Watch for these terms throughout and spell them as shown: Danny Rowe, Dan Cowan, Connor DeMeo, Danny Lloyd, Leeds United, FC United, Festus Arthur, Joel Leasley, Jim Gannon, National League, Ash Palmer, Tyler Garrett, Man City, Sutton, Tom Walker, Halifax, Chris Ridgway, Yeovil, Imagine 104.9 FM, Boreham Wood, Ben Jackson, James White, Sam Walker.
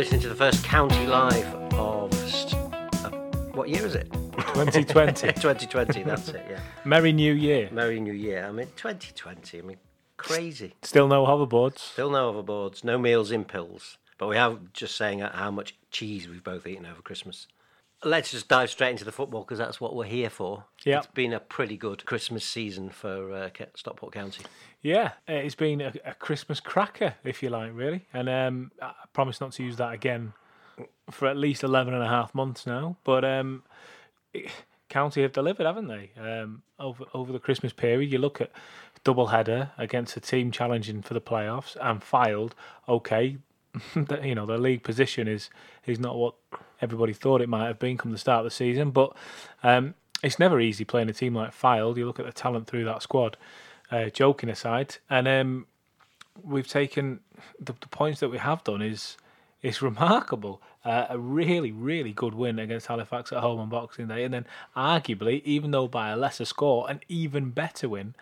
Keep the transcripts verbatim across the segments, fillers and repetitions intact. listening to the first County Live of uh, what year is it? twenty twenty twenty twenty that's it, yeah. Merry New Year. Merry New Year. I mean, twenty twenty I mean, crazy. Still no hoverboards. Still no hoverboards. No meals in pills. But we are just saying how much cheese we've both eaten over Christmas. Let's just dive straight into the football because that's what we're here for. Yeah. It's been a pretty good Christmas season for uh, Stockport County. Yeah, it's been a, a Christmas cracker, if you like, really. And um, I promise not to use that again for at least eleven and a half months now. But um, it, County have delivered, haven't they? Um, over over the Christmas period, you look at doubleheader against a team challenging for the playoffs and Fylde. Okay, you know, the league position is is not what everybody thought it might have been come the start of the season, but um, it's never easy playing a team like Fylde. You look at the talent through that squad, uh, joking aside, and um, we've taken the, the points that we have done is is remarkable. Uh, a really, really good win against Halifax at home on Boxing Day, and then arguably, even though by a lesser score, an even better win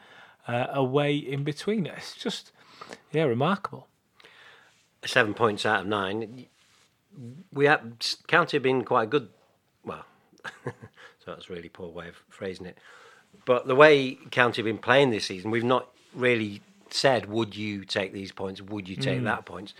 uh, away in between. It's just, yeah, remarkable. Seven points out of nine. We have, County have been quite good. Well, so that's a really poor way of phrasing it. But the way County have been playing this season, we've not really said, would you take these points? Would you take mm. that points?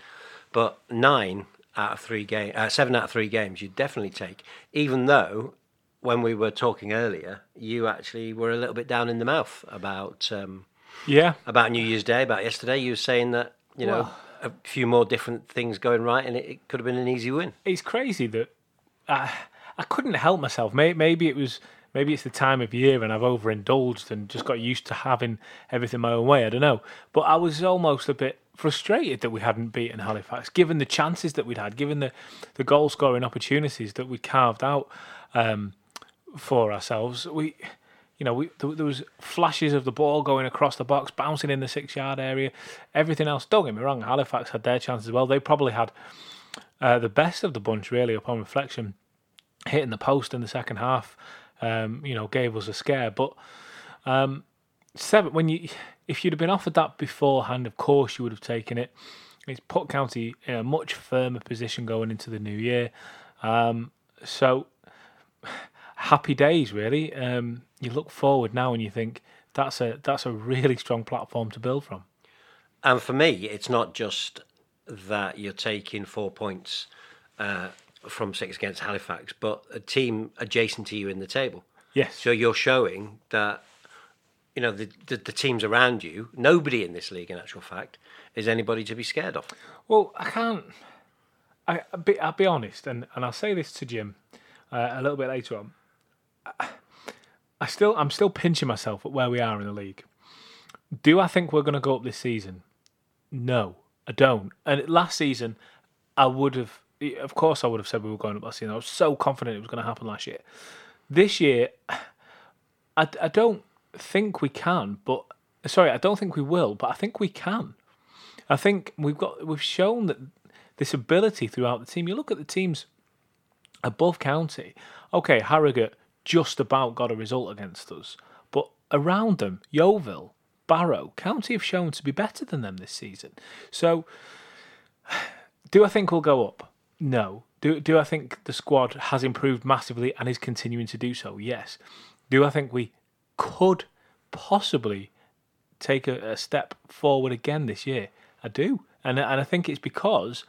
But nine out of three games, uh, seven out of three games, you'd definitely take. Even though, when we were talking earlier, you actually were a little bit down in the mouth about um, yeah about New Year's Day, about yesterday. You were saying that you know. Well, a few more different things going right and it, it could have been an easy win. It's crazy that I, I couldn't help myself. Maybe, maybe it was maybe it's the time of year and I've overindulged and just got used to having everything my own way. I don't know. But I was almost a bit frustrated that we hadn't beaten Halifax, given the chances that we'd had, given the, the goal-scoring opportunities that we carved out um, for ourselves. We... You know, we, there was flashes of the ball going across the box, bouncing in the six-yard area, everything else. Don't get me wrong, Halifax had their chances as well. They probably had uh, the best of the bunch, really, upon reflection. Hitting the post in the second half, um, you know, gave us a scare. But um, seven, when you, if you'd have been offered that beforehand, of course you would have taken it. It's put County in a much firmer position going into the new year. Um, so... Happy days, really. Um, you look forward now and you think that's a that's a really strong platform to build from. And for me, it's not just that you're taking four points uh, from six against Halifax, but a team adjacent to you in the table. Yes. So you're showing that you know the the, the teams around you. Nobody in this league, in actual fact, is anybody to be scared of. Well, I can't. I I'll be, I'll be honest, and, and I'll say this to Jim uh, a little bit later on. I still, I'm still pinching myself at where we are in the league. Do I think we're going to go up this season? No, I don't. And last season, I would have, of course, I would have said we were going up last season. I was so confident it was going to happen last year. This year, I, I don't think we can. But sorry, I don't think we will. But I think we can. I think we've got, we've shown that this ability throughout the team. You look at the teams above County. Okay, Harrogate just about got a result against us. But around them, Yeovil, Barrow, County have shown to be better than them this season. So, do I think we'll go up? No. Do do I think the squad has improved massively and is continuing to do so? Yes. Do I think we could possibly take a, a step forward again this year? I do. And, and I think it's because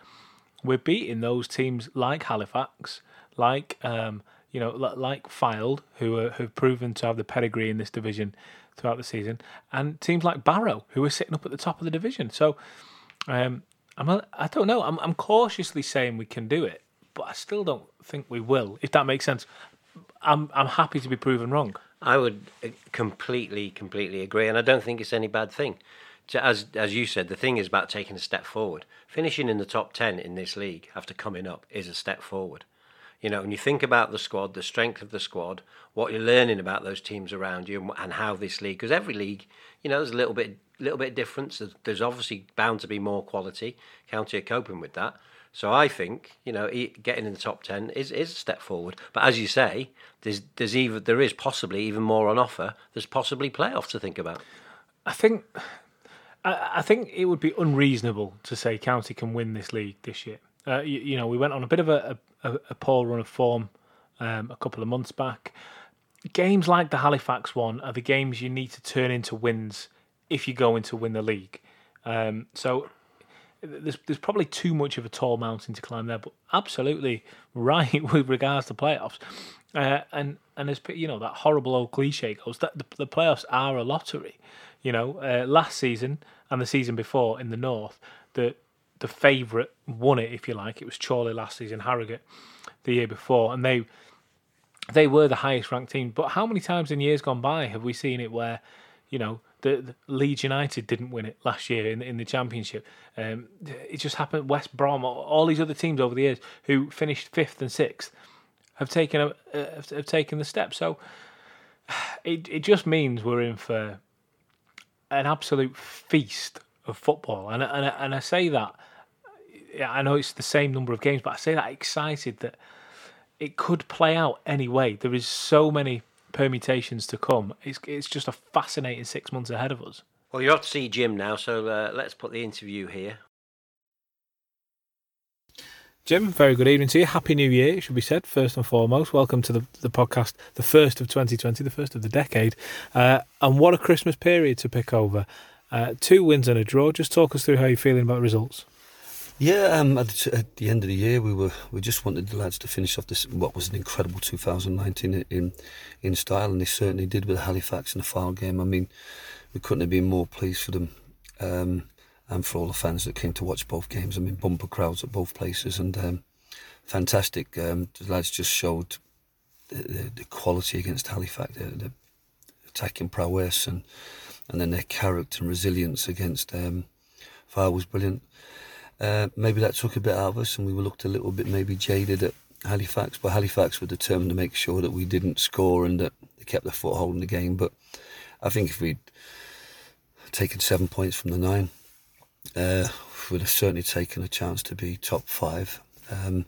we're beating those teams like Halifax, like... Um, You know, like Fylde, who are, who've proven to have the pedigree in this division throughout the season, and teams like Barrow, who are sitting up at the top of the division. So, um, I'm a, I don't know. I'm, I'm cautiously saying we can do it, but I still don't think we will. If that makes sense, I'm I'm happy to be proven wrong. I would completely, completely agree, and I don't think it's any bad thing. As as you said, the thing is about taking a step forward. Finishing in the top ten in this league after coming up is a step forward. You know, when you think about the squad, the strength of the squad, what you're learning about those teams around you and, and how this league, because every league, you know, there's a little bit little bit of difference. There's, there's obviously bound to be more quality. County are coping with that. So I think, you know, getting in the top ten is, is a step forward. But as you say, there's, there's even, there is possibly even more on offer. There's possibly playoffs to think about. I think, I, I think it would be unreasonable to say County can win this league this year. Uh, you, you know, we went on a bit of a, a, a poor run of form um, a couple of months back. Games like the Halifax one are the games you need to turn into wins if you're going to win the league. Um, so there's there's probably too much of a tall mountain to climb there, but absolutely right with regards to playoffs. Uh, and and as you know, that horrible old cliche goes that the, the playoffs are a lottery. You know, uh, last season and the season before in the North, the the favourite won it, if you like. It was Chorley last season, Harrogate the year before, and they they were the highest ranked team. But how many times in years gone by have we seen it where, you know, the, the Leeds United didn't win it last year in, in the Championship? Um, it just happened. West Brom, all these other teams over the years who finished fifth and sixth have taken a, uh, have taken the step. So it it just means we're in for an absolute feast of football, and and and I say that. I know it's the same number of games, but I say that excited that it could play out any way. There is so many permutations to come. It's it's just a fascinating six months ahead of us. Well, you have to see Jim now, so uh, let's put the interview here. Jim, very good evening to you. Happy New Year, it should be said, first and foremost. Welcome to the, the podcast, the first of twenty twenty, the first of the decade. Uh, and what a Christmas period to pick over. Uh, two wins and a draw. Just talk us through how you're feeling about results. Yeah, um, at, at the end of the year, we were we just wanted the lads to finish off this what was an incredible two thousand nineteen in in style, and they certainly did with Halifax and the Fylde game. I mean, we couldn't have been more pleased for them, um, and for all the fans that came to watch both games. I mean, bumper crowds at both places, and um, fantastic. Um, the lads just showed the, the, the quality against Halifax, the, the attacking prowess, and and then their character and resilience against um, Fylde was brilliant. Uh, maybe that took a bit out of us, and we looked a little bit maybe jaded at Halifax, but Halifax were determined to make sure that we didn't score and that they kept their foothold in the game. But I think if we'd taken seven points from the nine, uh, we'd have certainly taken a chance to be top five. Um,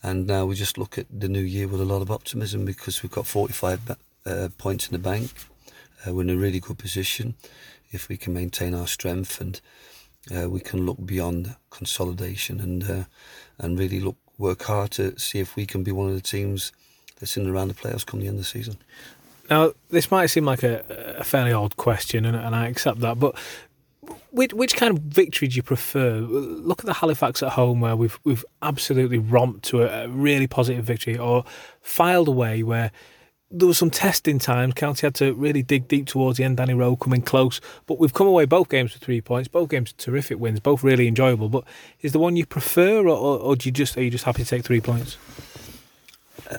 and now we just look at the new year with a lot of optimism because we've got forty-five uh, points in the bank. Uh, we're in a really good position if we can maintain our strength, and Uh, we can look beyond consolidation and uh, and really look work hard to see if we can be one of the teams that's in and around the playoffs come the end of the season. Now, this might seem like a, a fairly odd question, and, and I accept that, but which, which kind of victory do you prefer? Look at the Halifax at home where we've we've absolutely romped to a, a really positive victory, or Fylde away where there was some testing times. County had to really dig deep towards the end. Danny Rowe coming close. But we've come away both games with three points. Both games terrific wins. Both really enjoyable. But is the one you prefer, or, or, or do you just are you just happy to take three points?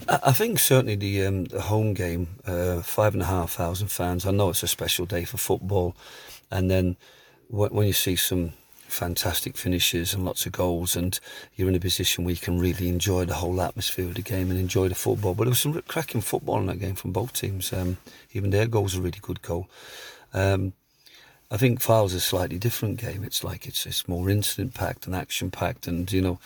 I, I think certainly the, um, the home game, uh, five and a half thousand fans. I know it's a special day for football. And then when you see some fantastic finishes and lots of goals, and you're in a position where you can really enjoy the whole atmosphere of the game and enjoy the football. But there was some cracking football in that game from both teams. Um, even their goal's a really good goal. Um, I think Fylde's a slightly different game. It's like it's it's more incident packed and action packed, and you know,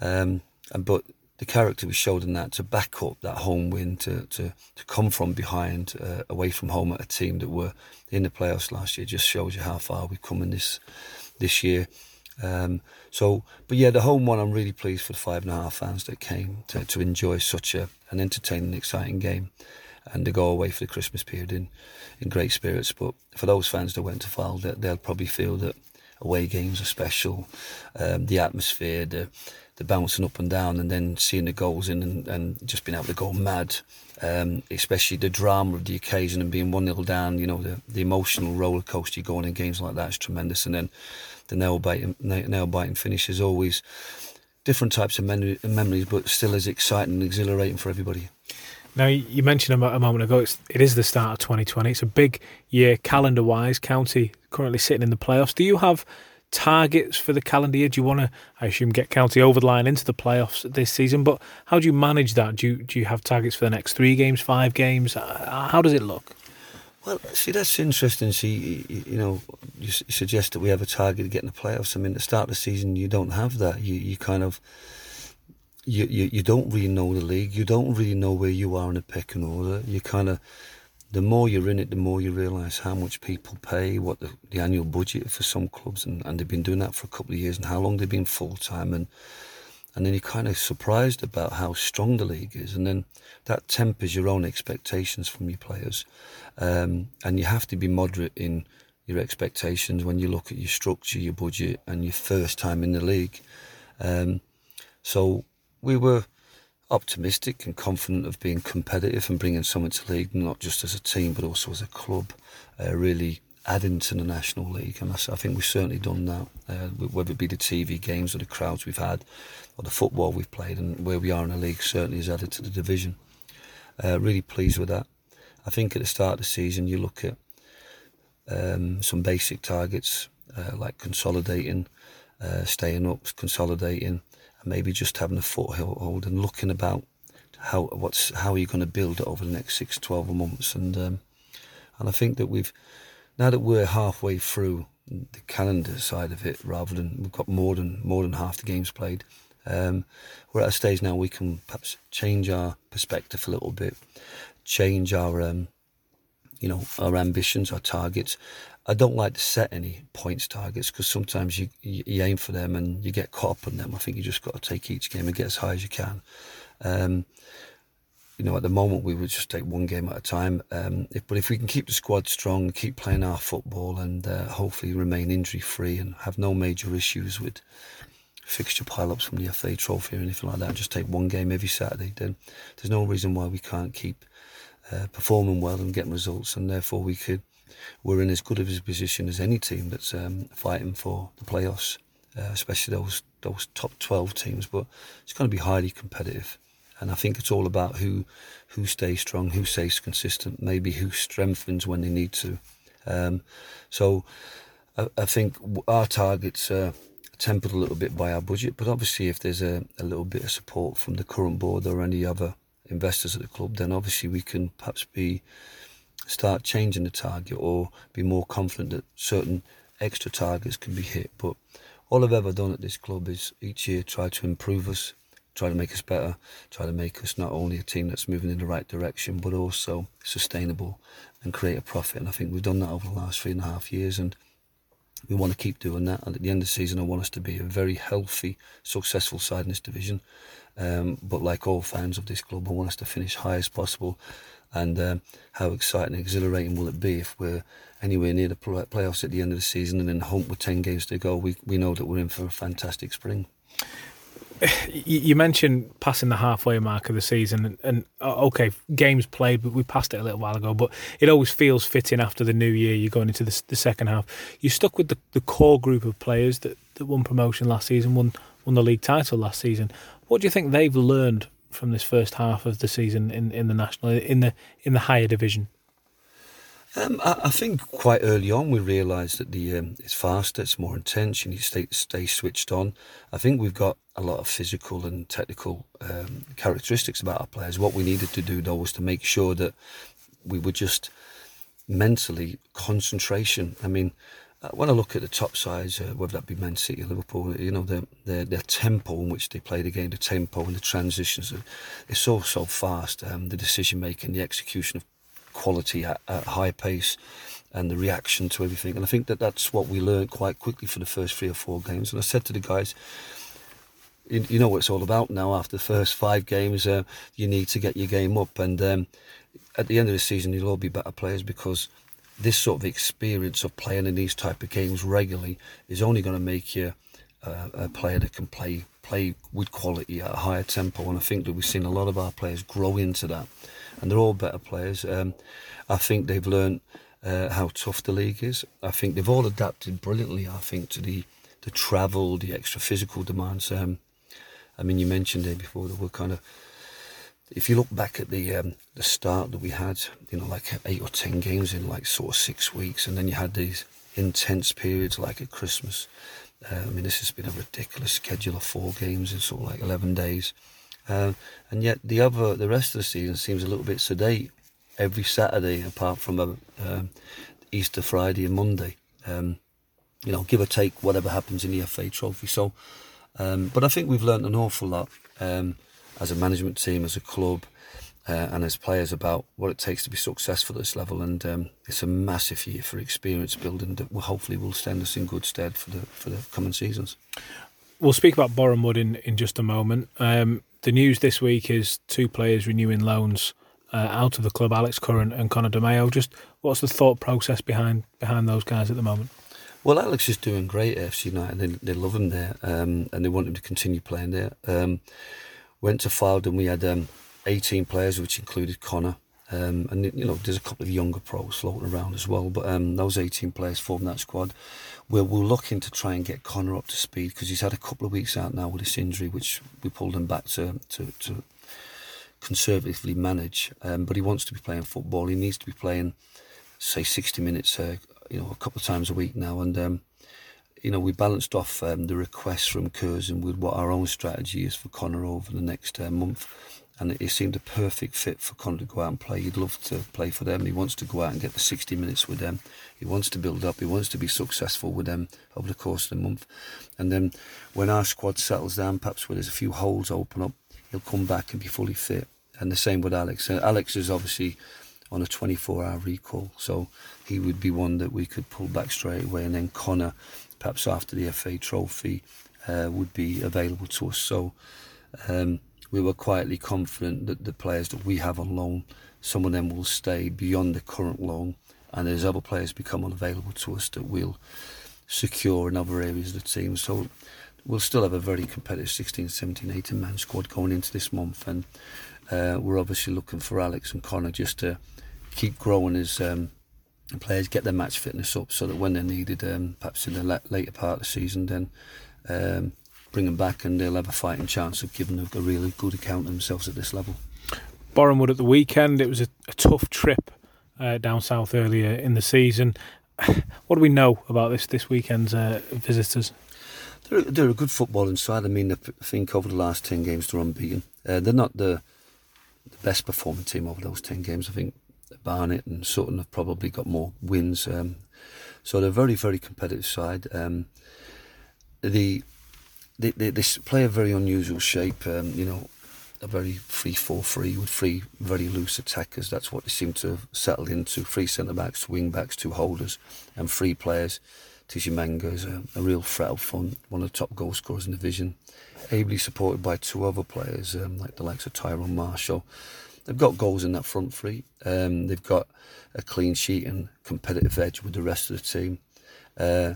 um, and but the character we showed in that to back up that home win, to to, to come from behind, uh, away from home at a team that were in the playoffs last year, just shows you how far we've come in this. this year. Um, so, but yeah, the home one, I'm really pleased for the five and a half fans that came to, to enjoy such a, an entertaining, exciting game, and to go away for the Christmas period in, in great spirits. But for those fans that went to Fylde, they'll, they'll probably feel that away games are special. Um, the atmosphere, the, the bouncing up and down, and then seeing the goals in, and, and just being able to go mad, um, especially the drama of the occasion and being one nil down, you know, the, the emotional roller coaster you go on in games like that is tremendous. And then the nail-biting, nail-biting finish is always different types of mem- memories, but still as exciting and exhilarating for everybody. Now, you mentioned a moment ago, it's, it is the start of twenty twenty. It's a big year calendar-wise. County currently sitting in the playoffs. Do you have targets for the calendar year? Do you want to, I assume, get County over the line into the playoffs this season? But how do you manage that? Do you, do you have targets for the next three games, five games? How does it look? Well, see, that's interesting. See, you know, you suggest that we have a target of getting the playoffs. I mean, at the start of the season, you don't have that. You you kind of, you, you, you don't really know the league. You don't really know where you are in the pecking order. You kind of, the more you're in it, the more you realise how much people pay, what the, the annual budget for some clubs, and, and they've been doing that for a couple of years, and how long they've been full-time, and And then you're kind of surprised about how strong the league is. And then that tempers your own expectations from your players. Um, and you have to be moderate in your expectations when you look at your structure, your budget, and your first time in the league. Um, so we were optimistic and confident of being competitive and bringing something to the league, not just as a team, but also as a club, uh, really adding to the National League. And I think we've certainly done that, uh, whether it be the T V games or the crowds we've had or the football we've played, and where we are in the league certainly has added to the division. Uh, really pleased with that. I think at the start of the season you look at um, some basic targets uh, like consolidating, uh, staying up, consolidating, and maybe just having a foothold and looking about how what's how are you going to build it over the next six, twelve months. And um, and I think that we've now that we're halfway through the calendar side of it, rather than we've got more than more than half the games played, um, we're at a stage now we can perhaps change our perspective a little bit, change our um, you know our ambitions, our targets. I don't like to set any points targets because sometimes you, you aim for them and you get caught up on them. I think you just got to take each game and get as high as you can. Um, You know, at the moment we would just take one game at a time. Um, if, but if we can keep the squad strong, keep playing our football, and uh, hopefully remain injury free and have no major issues with fixture pile-ups from the F A Trophy or anything like that, just take one game every Saturday, then there's no reason why we can't keep uh, performing well and getting results. And therefore we could, we're in as good of a position as any team that's um, fighting for the playoffs, uh, especially those those top twelve teams. But it's going to be highly competitive. And I think it's all about who who stays strong, who stays consistent, maybe who strengthens when they need to. Um, so I, I think our targets are tempered a little bit by our budget, but obviously if there's a, a little bit of support from the current board or any other investors at the club, then obviously we can perhaps be start changing the target or be more confident that certain extra targets can be hit. But all I've ever done at this club is each year try to improve us, try to make us better, try to make us not only a team that's moving in the right direction, but also sustainable and create a profit. And I think we've done that over the last three and a half years, and we want to keep doing that. And at the end of the season, I want us to be a very healthy, successful side in this division. Um, but like all fans of this club, I want us to finish high as possible. And um, how exciting and exhilarating will it be if we're anywhere near the playoffs at the end of the season and in the hunt with ten games to go? We, we know that we're in for a fantastic spring. You mentioned passing the halfway mark of the season, and, and okay, games played, but we passed it a little while ago. But it always feels fitting after the new year. You're going into the, the second half. You stuck with the, the core group of players that, that won promotion last season, won won the league title last season. What do you think they've learned from this first half of the season in, in the national in the in the higher division? Um, I, I think quite early on we realised that the um, it's faster, it's more intense, you need to stay, stay switched on. I think we've got a lot of physical and technical um, characteristics about our players. What we needed to do, though, was to make sure that we were just mentally concentration. I mean, when I look at the top sides, uh, whether that be Man City or Liverpool, you know, their, their, their tempo in which they play the game, the tempo and the transitions, it's all so fast. Um, the decision-making, the execution of quality at, at high pace and the reaction to everything. And I think that that's what we learned quite quickly for the first three or four games. And I said to the guys, you, you know what it's all about now. After the first five games, uh, you need to get your game up. And um, at the end of the season, you'll all be better players, because this sort of experience of playing in these type of games regularly is only going to make you uh, a player that can play play with quality at a higher tempo. And I think that we've seen a lot of our players grow into that. And they're all better players. Um, I think they've learned uh, how tough the league is. I think they've all adapted brilliantly, I think, to the, the travel, the extra physical demands. Um, I mean, you mentioned it before, that we're kind of... If you look back at the um, the start that we had, you know, like eight or ten games in like sort of six weeks, and then you had these intense periods like at Christmas. Uh, I mean, this has been a ridiculous schedule of four games in sort of like eleven days. Uh, and yet the other, the rest of the season seems a little bit sedate. Every Saturday, apart from a, um, Easter Friday and Monday, um, you know, give or take whatever happens in the F A Trophy. So, um, but I think we've learnt an awful lot um, as a management team, as a club, uh, and as players about what it takes to be successful at this level. And um, it's a massive year for experience building that will hopefully will stand us in good stead for the for the coming seasons. we'll speak about Boreham Wood in, in just a moment. Um, the news this week is two players renewing loans uh, out of the club, Alex Curran and Connor DeMeo. Just what's the thought process behind behind those guys at the moment? Well, Alex is doing great at F C United. They, they love him there, um, and they want him to continue playing there. Um, went to Fylde and we had um, eighteen players, which included Connor. Um, and, you know, there's a couple of younger pros floating around as well. But um, those eighteen players form that squad. We're, we're looking to try and get Connor up to speed because he's had a couple of weeks out now with this injury, which we pulled him back to to, to conservatively manage. Um, but he wants to be playing football. He needs to be playing, say, sixty minutes, uh, you know, a couple of times a week now. And, um, you know, we balanced off um, the requests from Curzon with what our own strategy is for Connor over the next uh, month. And it seemed a perfect fit for Connor to go out and play. He'd love to play for them. He wants to go out and get the sixty minutes with them. He wants to build up. He wants to be successful with them over the course of the month. And then when our squad settles down, perhaps where there's a few holes open up, he'll come back and be fully fit. And the same with Alex. And Alex is obviously on a twenty-four hour recall, so he would be one that we could pull back straight away. And then Connor, perhaps after the F A Trophy, uh, would be available to us. So... Um, we were quietly confident that the players that we have on loan, some of them will stay beyond the current loan, and as other players become unavailable to us, that we'll secure in other areas of the team. So we'll still have a very competitive sixteen, seventeen, eighteen man squad going into this month, and uh, we're obviously looking for Alex and Connor just to keep growing as um, players, get their match fitness up so that when they're needed, um, perhaps in the la- later part of the season, then... Um, bring them back and they'll have a fighting chance of giving a really good account of themselves at this level. Boreham Wood at the weekend, it was a, a tough trip uh, down south earlier in the season. What do we know about this this weekend's uh, visitors? They're, they're a good footballing side. I mean, I think over the last ten games they're unbeaten. Uh, they're not the, the best performing team over those ten games. I think Barnett and Sutton have probably got more wins. Um, so they're a very, very competitive side. Um, the... They, they, they play a very unusual shape, um, you know, a very three four three with three very loose attackers. That's what they seem to have settled into. Three centre-backs, two wing-backs, two holders and three players. Tshimanga is a, a real threat up front, one of the top goal scorers in the division. Ably supported by two other players, um, like the likes of Tyrone Marshall. They've got goals in that front three. Um, they've got a clean sheet and competitive edge with the rest of the team. Uh,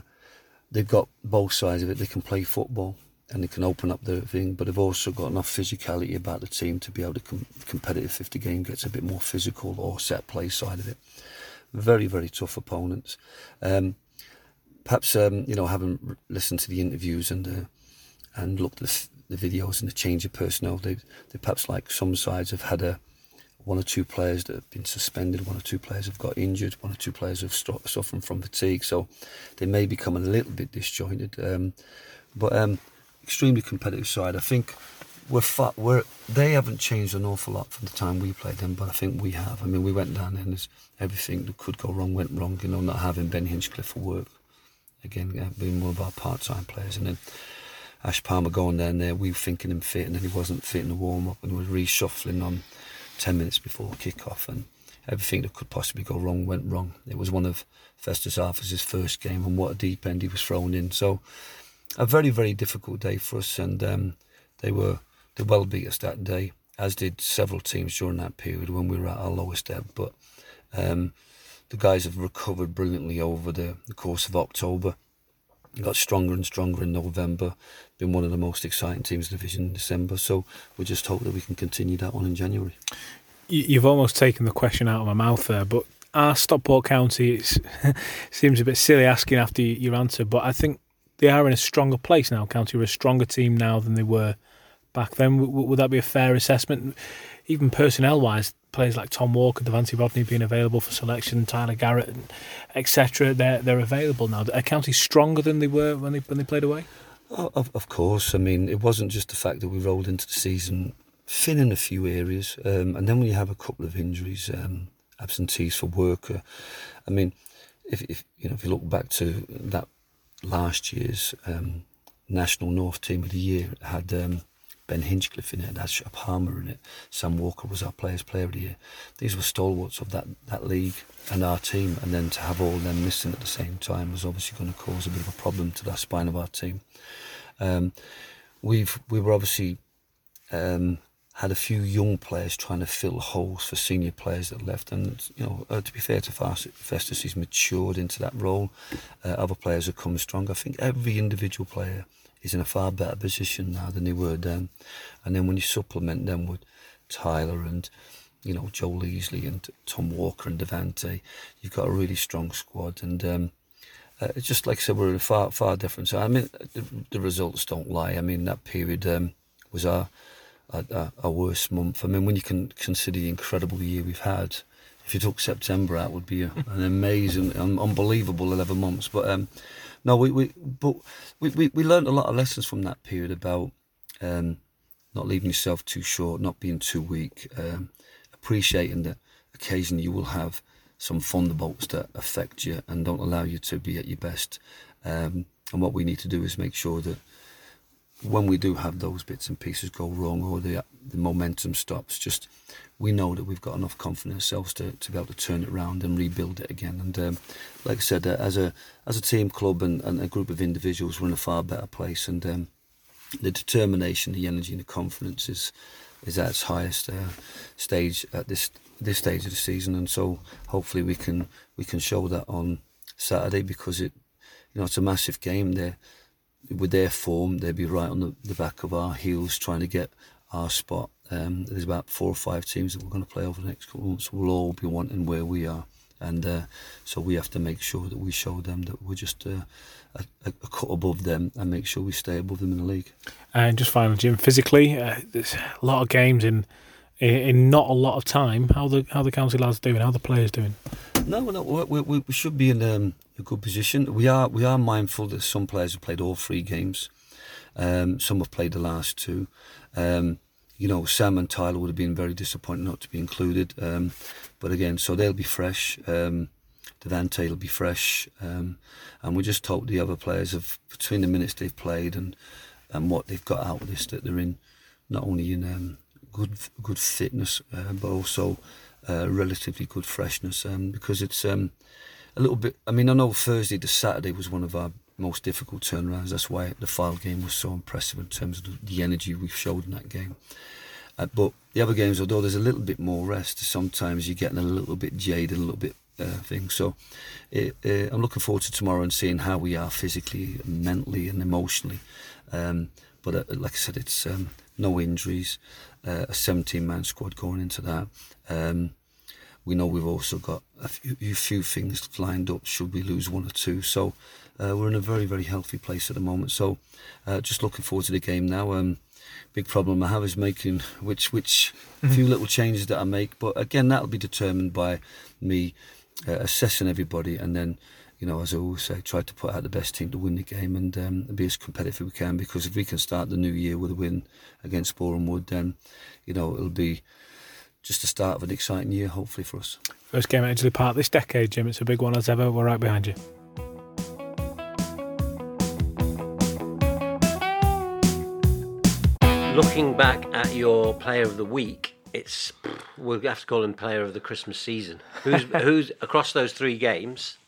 they've got both sides of it. They can play football and they can open up their thing, but they've also got enough physicality about the team to be able to com- competitive if the game gets a bit more physical or set play side of it. Very, very tough opponents. Um, perhaps, um, you know, having listened to the interviews and uh, and looked at the, the videos and the change of personnel, they they perhaps, like some sides, have had a one or two players that have been suspended, one or two players have got injured, one or two players have st- suffered from fatigue, so they may become a little bit disjointed. Um, but... Um, Extremely competitive side. I think we're fat. We're they haven't changed an awful lot from the time we played them, but I think we have. I mean, we went down there and everything that could go wrong went wrong. You know, not having Ben Hinchcliffe for work again, being one of our part-time players, and then Ash Palmer going down there. We were thinking him fit, and then he wasn't fit in the warm-up, and he was reshuffling on ten minutes before kick-off, and everything that could possibly go wrong went wrong. It was one of Festus Arthur's first game, and what a deep end he was thrown in. So. A very, very difficult day for us, and um, they were they well beat us that day, as did several teams during that period when we were at our lowest ebb. But um, the guys have recovered brilliantly over the, the course of October. Got stronger and stronger in November. Been one of the most exciting teams in the division in December. So we just hope that we can continue that on in January. You've almost taken the question out of my mouth there, but our Stockport County, it seems a bit silly asking after your answer, but I think they are in a stronger place now. County are a stronger team now than they were back then. W- would that be a fair assessment? Even personnel-wise, players like Tom Walker, Devante Rodney being available for selection, Tyler Garrett, et cetera. They're they're available now. Are County stronger than they were when they when they played away? Oh, of of course. I mean, it wasn't just the fact that we rolled into the season thin in a few areas, um, and then when you have a couple of injuries, um, absentees for work. Uh, I mean, if if you know if you look back to that. Last year's um, National North Team of the Year had um, Ben Hinchcliffe in it, Ash Palmer in it, Sam Walker was our Players' Player of the Year. These were stalwarts of that, that league and our team, and then to have all them missing at the same time was obviously going to cause a bit of a problem to that spine of our team. Um, we've we were obviously um, had a few young players trying to fill holes for senior players that left, and you know, uh, to be fair to Festus, he's matured into that role. Uh, other players have come strong. I think every individual player is in a far better position now than they were then, and then when you supplement them with Tyler and, you know, Joel Leasley and Tom Walker and Devante, you've got a really strong squad. And um, uh, just like I said, we're in a far, far different. So I mean, the, the results don't lie. I mean, that period um, was our, our our worst month. I mean, when you can consider the incredible year we've had, if you took September out, it would be a, an amazing, un, unbelievable eleven months. But um, no, we we but we we, we learned a lot of lessons from that period about um, not leaving yourself too short, not being too weak. Um, appreciating that occasionally you will have some thunderbolts that affect you and don't allow you to be at your best. Um, and what we need to do is make sure that when we do have those bits and pieces go wrong or the the momentum stops, just we know that we've got enough confidence in ourselves to, to be able to turn it around and rebuild it again. And um, like I said, uh, as a as a team, club and, and a group of individuals, we're in a far better place. And um, the determination, the energy and the confidence is... is at its highest uh, stage at this this stage of the season, and so hopefully we can we can show that on Saturday, because it you know it's a massive game. There with their form, they'd be right on the, the back of our heels trying to get our spot. Um, there's about four or five teams that we're going to play over the next couple of months. We'll all be wanting where we are, and uh, so we have to make sure that we show them that we're just uh, a, a cut above them and make sure we stay above them in the league. And just finally, Jim, physically, uh, there's a lot of games in in not a lot of time. How the how the county lads doing? How the players doing? No, no, we we we should be in um, a good position. We are we are mindful that some players have played all three games. Um, some have played the last two. Um, You know, Sam and Tyler would have been very disappointed not to be included. Um, but again, so they'll be fresh. Um, Devante will be fresh. Um, and we just hope the other players, have between the minutes they've played and, and what they've got out of this, that they're in not only in um, good good fitness, uh, but also uh, relatively good freshness. Um, because it's um, a little bit... I mean, I know Thursday to Saturday was one of our most difficult turnarounds. That's why the Fylde game was so impressive in terms of the energy we showed in that game. Uh, but the other games, although there's a little bit more rest, sometimes you're getting a little bit jaded, a little bit uh, thing. So it, uh, I'm looking forward to tomorrow and seeing how we are physically, mentally and emotionally. Um, but uh, like I said, it's um, no injuries, uh, a seventeen-man squad going into that. Um, we know we've also got a few, a few things lined up should we lose one or two. So Uh, we're in a very, very healthy place at the moment. So uh, just looking forward to the game now. Um, big problem I have is making which, which few little changes that I make. But again, that'll be determined by me uh, assessing everybody. And then, you know, as I always say, try to put out the best team to win the game and um, be as competitive as we can. Because if we can start the new year with a win against Boreham Wood, then, you know, it'll be just the start of an exciting year, hopefully, for us. First game at Edgeley Park this decade, Jim. It's a big one as ever. We're right behind you. Looking back at your player of the week, it's we'll have to call him player of the Christmas season. Who's who's across those three games?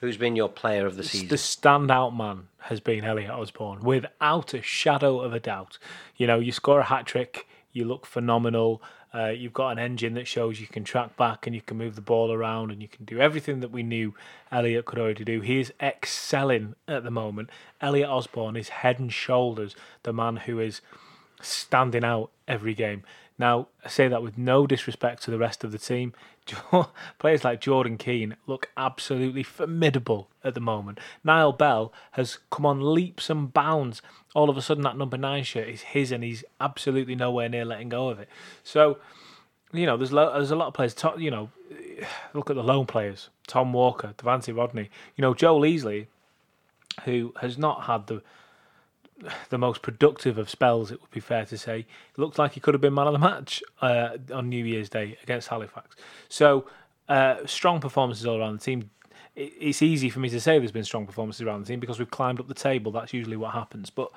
Who's been your player of the season? The standout man has been Elliot Osborne, without a shadow of a doubt. You know, you score a hat trick, you look phenomenal. Uh, you've got an engine that shows you can track back and you can move the ball around and you can do everything that we knew Elliot could already do. He is excelling at the moment. Elliot Osborne is head and shoulders the man who is standing out every game. Now, I say that with no disrespect to the rest of the team. Players like Jordan Keane look absolutely formidable at the moment. Niall Bell has come on leaps and bounds. All of a sudden, that number nine shirt is his, and he's absolutely nowhere near letting go of it. So, you know, there's lo- there's a lot of players. To- you know, look at the lone players: Tom Walker, Devante Rodney. You know, Joel Leasley, who has not had the the most productive of spells, it would be fair to say. It looked like he could have been man of the match uh, on New Year's Day against Halifax. So, uh, strong performances all around the team. It's easy for me to say there's been strong performances around the team because we've climbed up the table. That's usually what happens. But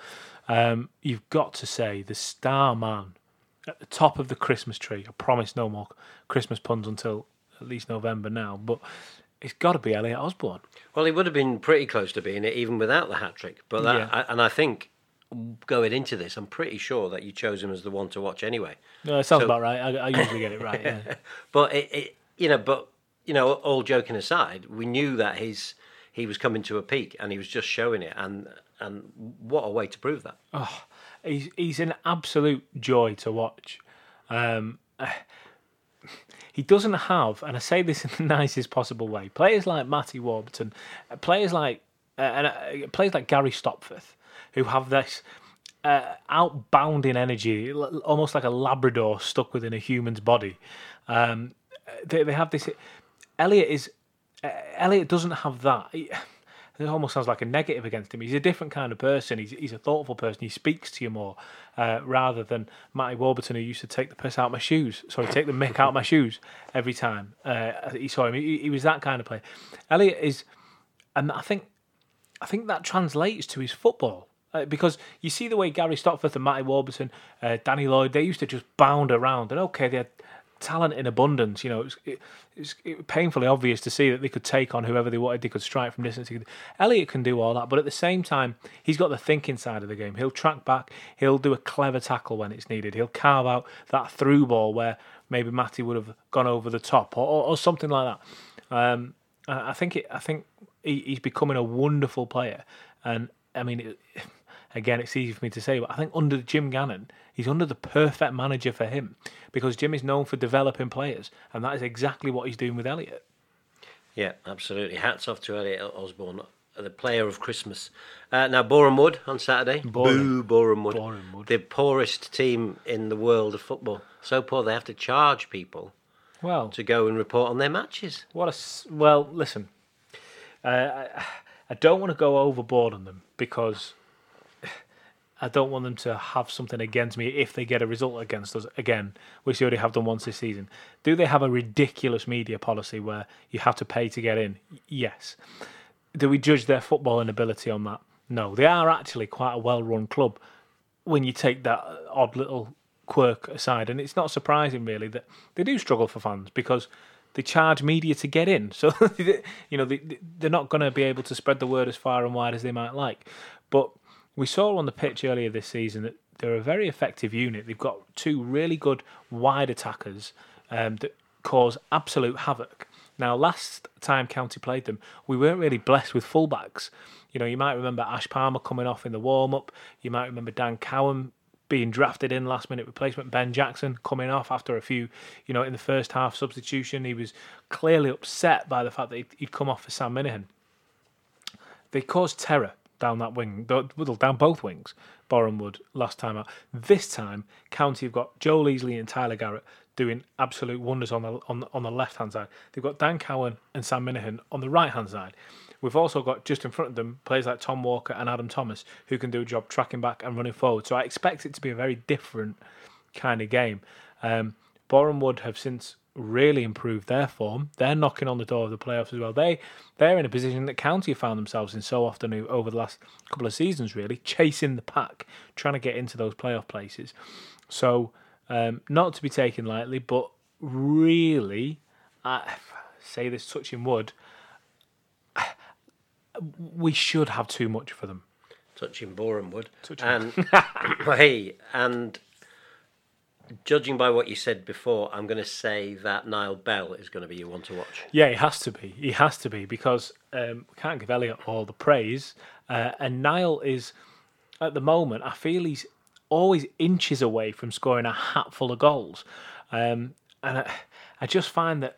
um, you've got to say the star man at the top of the Christmas tree. I promise no more Christmas puns until at least November now. But it's got to be Elliot Osborne. Well, he would have been pretty close to being it even without the hat-trick. But that, yeah. I, and I think... going into this, I'm pretty sure that you chose him as the one to watch anyway. No, it sounds so, about right. I, I usually get it right. Yeah. But it, it, you know, but you know, all joking aside, we knew that his he was coming to a peak, and he was just showing it. And and what a way to prove that! Oh, he's he's an absolute joy to watch. Um, uh, He doesn't have, and I say this in the nicest possible way, players like Matty Warburton, players like uh, and uh, players like Gary Stopforth, who have this uh, outbounding energy, l- almost like a Labrador stuck within a human's body. Um, they they have this. Elliot is uh, Elliot doesn't have that. He, it almost sounds like a negative against him. He's a different kind of person. He's he's a thoughtful person. He speaks to you more uh, rather than Matty Warburton, who used to take the piss out of my shoes. Sorry, take the mick out of my shoes every time uh, he saw him. He, he was that kind of player. Elliot is, and I think, I think that translates to his football uh, because you see the way Gary Stopforth and Matty Warburton, uh, Danny Lloyd, they used to just bound around, and okay, they had talent in abundance. You know, it's it, it, it painfully obvious to see that they could take on whoever they wanted. They could strike from distance. Elliot can do all that, but at the same time, he's got the thinking side of the game. He'll track back. He'll do a clever tackle when it's needed. He'll carve out that through ball where maybe Matty would have gone over the top or, or, or something like that. Um, I think it, I think he, he's becoming a wonderful player, and I mean. It, Again, it's easy for me to say, but I think under Jim Gannon, he's under the perfect manager for him because Jim is known for developing players, and that is exactly what he's doing with Elliot. Yeah, absolutely. Hats off to Elliot Osborne, the player of Christmas. Uh, now, Boreham Wood on Saturday. Boreham. Boo, Boreham Wood. Boreham Wood. The poorest team in the world of football. So poor they have to charge people well to go and report on their matches. What a... Well, listen, uh, I, I don't want to go overboard on them because... I don't want them to have something against me if they get a result against us again, which they already have done once this season. Do they have a ridiculous media policy where you have to pay to get in? Yes. Do we judge their footballing ability on that? No. They are actually quite a well-run club when you take that odd little quirk aside. And it's not surprising, really, that they do struggle for fans because they charge media to get in. So, you know, they, they're not going to be able to spread the word as far and wide as they might like. But... we saw on the pitch earlier this season that they're a very effective unit. They've got two really good wide attackers um, that cause absolute havoc. Now, last time County played them, we weren't really blessed with fullbacks. You know, you might remember Ash Palmer coming off in the warm-up. You might remember Dan Cowan being drafted in last-minute replacement. Ben Jackson coming off after a few, you know, in the first half substitution. He was clearly upset by the fact that he'd come off for Sam Minahan. They caused terror down that wing, down both wings, Boreham Wood last time out. This time, County have got Joel Leasley and Tyler Garrett doing absolute wonders on the on the, on the left-hand side. They've got Dan Cowan and Sam Minahan on the right-hand side. We've also got, just in front of them, players like Tom Walker and Adam Thomas, who can do a job tracking back and running forward. So I expect it to be a very different kind of game. Um, Boreham Wood have since really improved their form. They're knocking on the door of the playoffs as well. They, they're in a position that County have found themselves in so often over the last couple of seasons, really, chasing the pack, trying to get into those playoff places. So, um, not to be taken lightly, but really, I say this touching wood, we should have too much for them. Touching Boreham Wood. Touching and, hey, and... judging by what you said before, I'm going to say that Niall Bell is going to be your one to watch. Yeah, he has to be. He has to be because um, we can't give Elliot all the praise. Uh, and Niall is, at the moment, I feel he's always inches away from scoring a hatful of goals. Um, and I, I just find that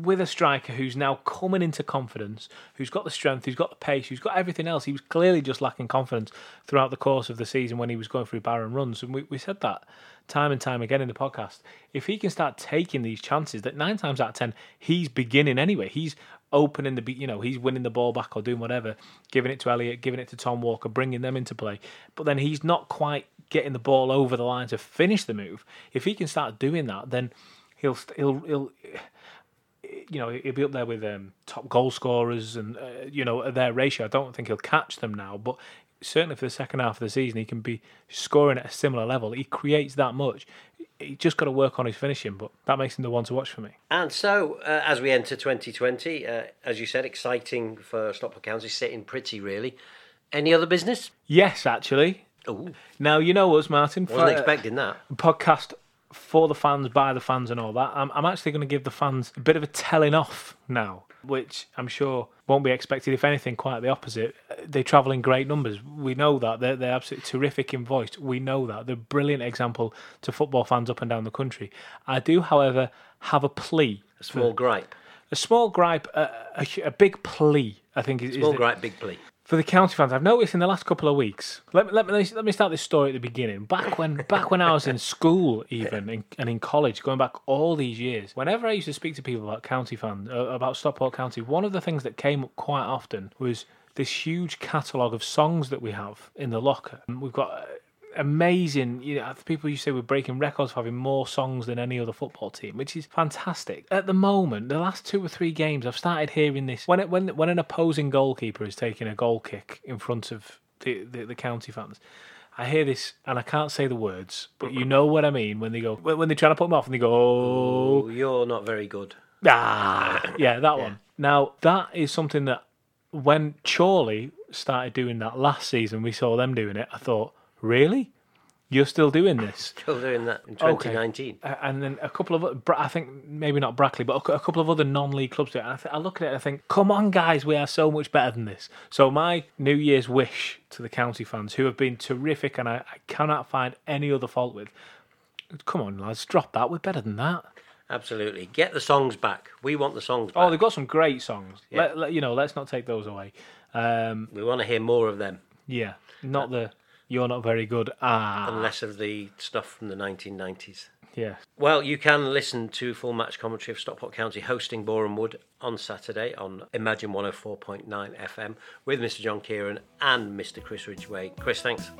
with a striker who's now coming into confidence, who's got the strength, who's got the pace, who's got everything else, he was clearly just lacking confidence throughout the course of the season when he was going through barren runs. And we, we said that time and time again in the podcast. If he can start taking these chances, that nine times out of ten, he's beginning anyway. He's opening the, you know, he's winning the ball back or doing whatever, giving it to Elliot, giving it to Tom Walker, bringing them into play. But then he's not quite getting the ball over the line to finish the move. If he can start doing that, then he'll he'll he'll. You know, he'll be up there with um, top goal scorers and, uh, you know, their ratio. I don't think he'll catch them now, but certainly for the second half of the season, he can be scoring at a similar level. He creates that much. He just got to work on his finishing, but that makes him the one to watch for me. And so, uh, as we enter twenty twenty, uh, as you said, exciting for Stockport County, sitting pretty, really. Any other business? Yes, actually. Ooh. Now, you know us, Martin. Wasn't for, expecting that. Uh, podcast for the fans, by the fans and all that. I'm, I'm actually going to give the fans a bit of a telling off now, which I'm sure won't be expected. If anything, quite the opposite. They travel in great numbers. We know that. They're, they're absolutely terrific in voice. We know that. They're a brilliant example to football fans up and down the country. I do, however, have a plea. A small for, gripe. A small gripe, a, a, a big plea, I think. Is, small is the, gripe, big plea. For the county fans, I've noticed in the last couple of weeks. Let, let, let me let me start this story at the beginning. Back when back when I was in school, even in, and in college, going back all these years, whenever I used to speak to people about county fans, uh, about Stockport County, one of the things that came up quite often was this huge catalogue of songs that we have in the locker. We've got. Uh, Amazing, you know, people used to say we're breaking records for having more songs than any other football team, which is fantastic. At the moment, the last two or three games, I've started hearing this. When it, when when an opposing goalkeeper is taking a goal kick in front of the, the, the county fans, I hear this, and I can't say the words, but you know what I mean when they go, when, when they're trying to put them off and they go, oh, oh you're not very good. Ah, yeah, that yeah. one. Now, that is something that when Chorley started doing that last season, we saw them doing it, I thought, really? You're still doing this? Still doing that in twenty nineteen. Okay. And then a couple of, I think maybe not Brackley, but a couple of other non-league clubs do it. And I, th- I look at it and I think, come on guys, we are so much better than this. So my New Year's wish to the county fans, who have been terrific and I, I cannot find any other fault with, come on lads, drop that, we're better than that. Absolutely. Get the songs back. We want the songs back. Oh, they've got some great songs. Yeah. Let, let, you know, let's not take those away. Um, we want to hear more of them. Yeah, not the... You're not very good. Ah. And less of the stuff from the nineteen nineties. Yeah. Well, you can listen to full match commentary of Stockport County hosting Boreham Wood on Saturday on Imagine one oh four point nine F M with Mister John Kieran and Mister Chris Ridgway. Chris, thanks.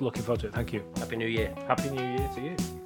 Looking forward to it. Thank you. Happy New Year. Happy New Year to you.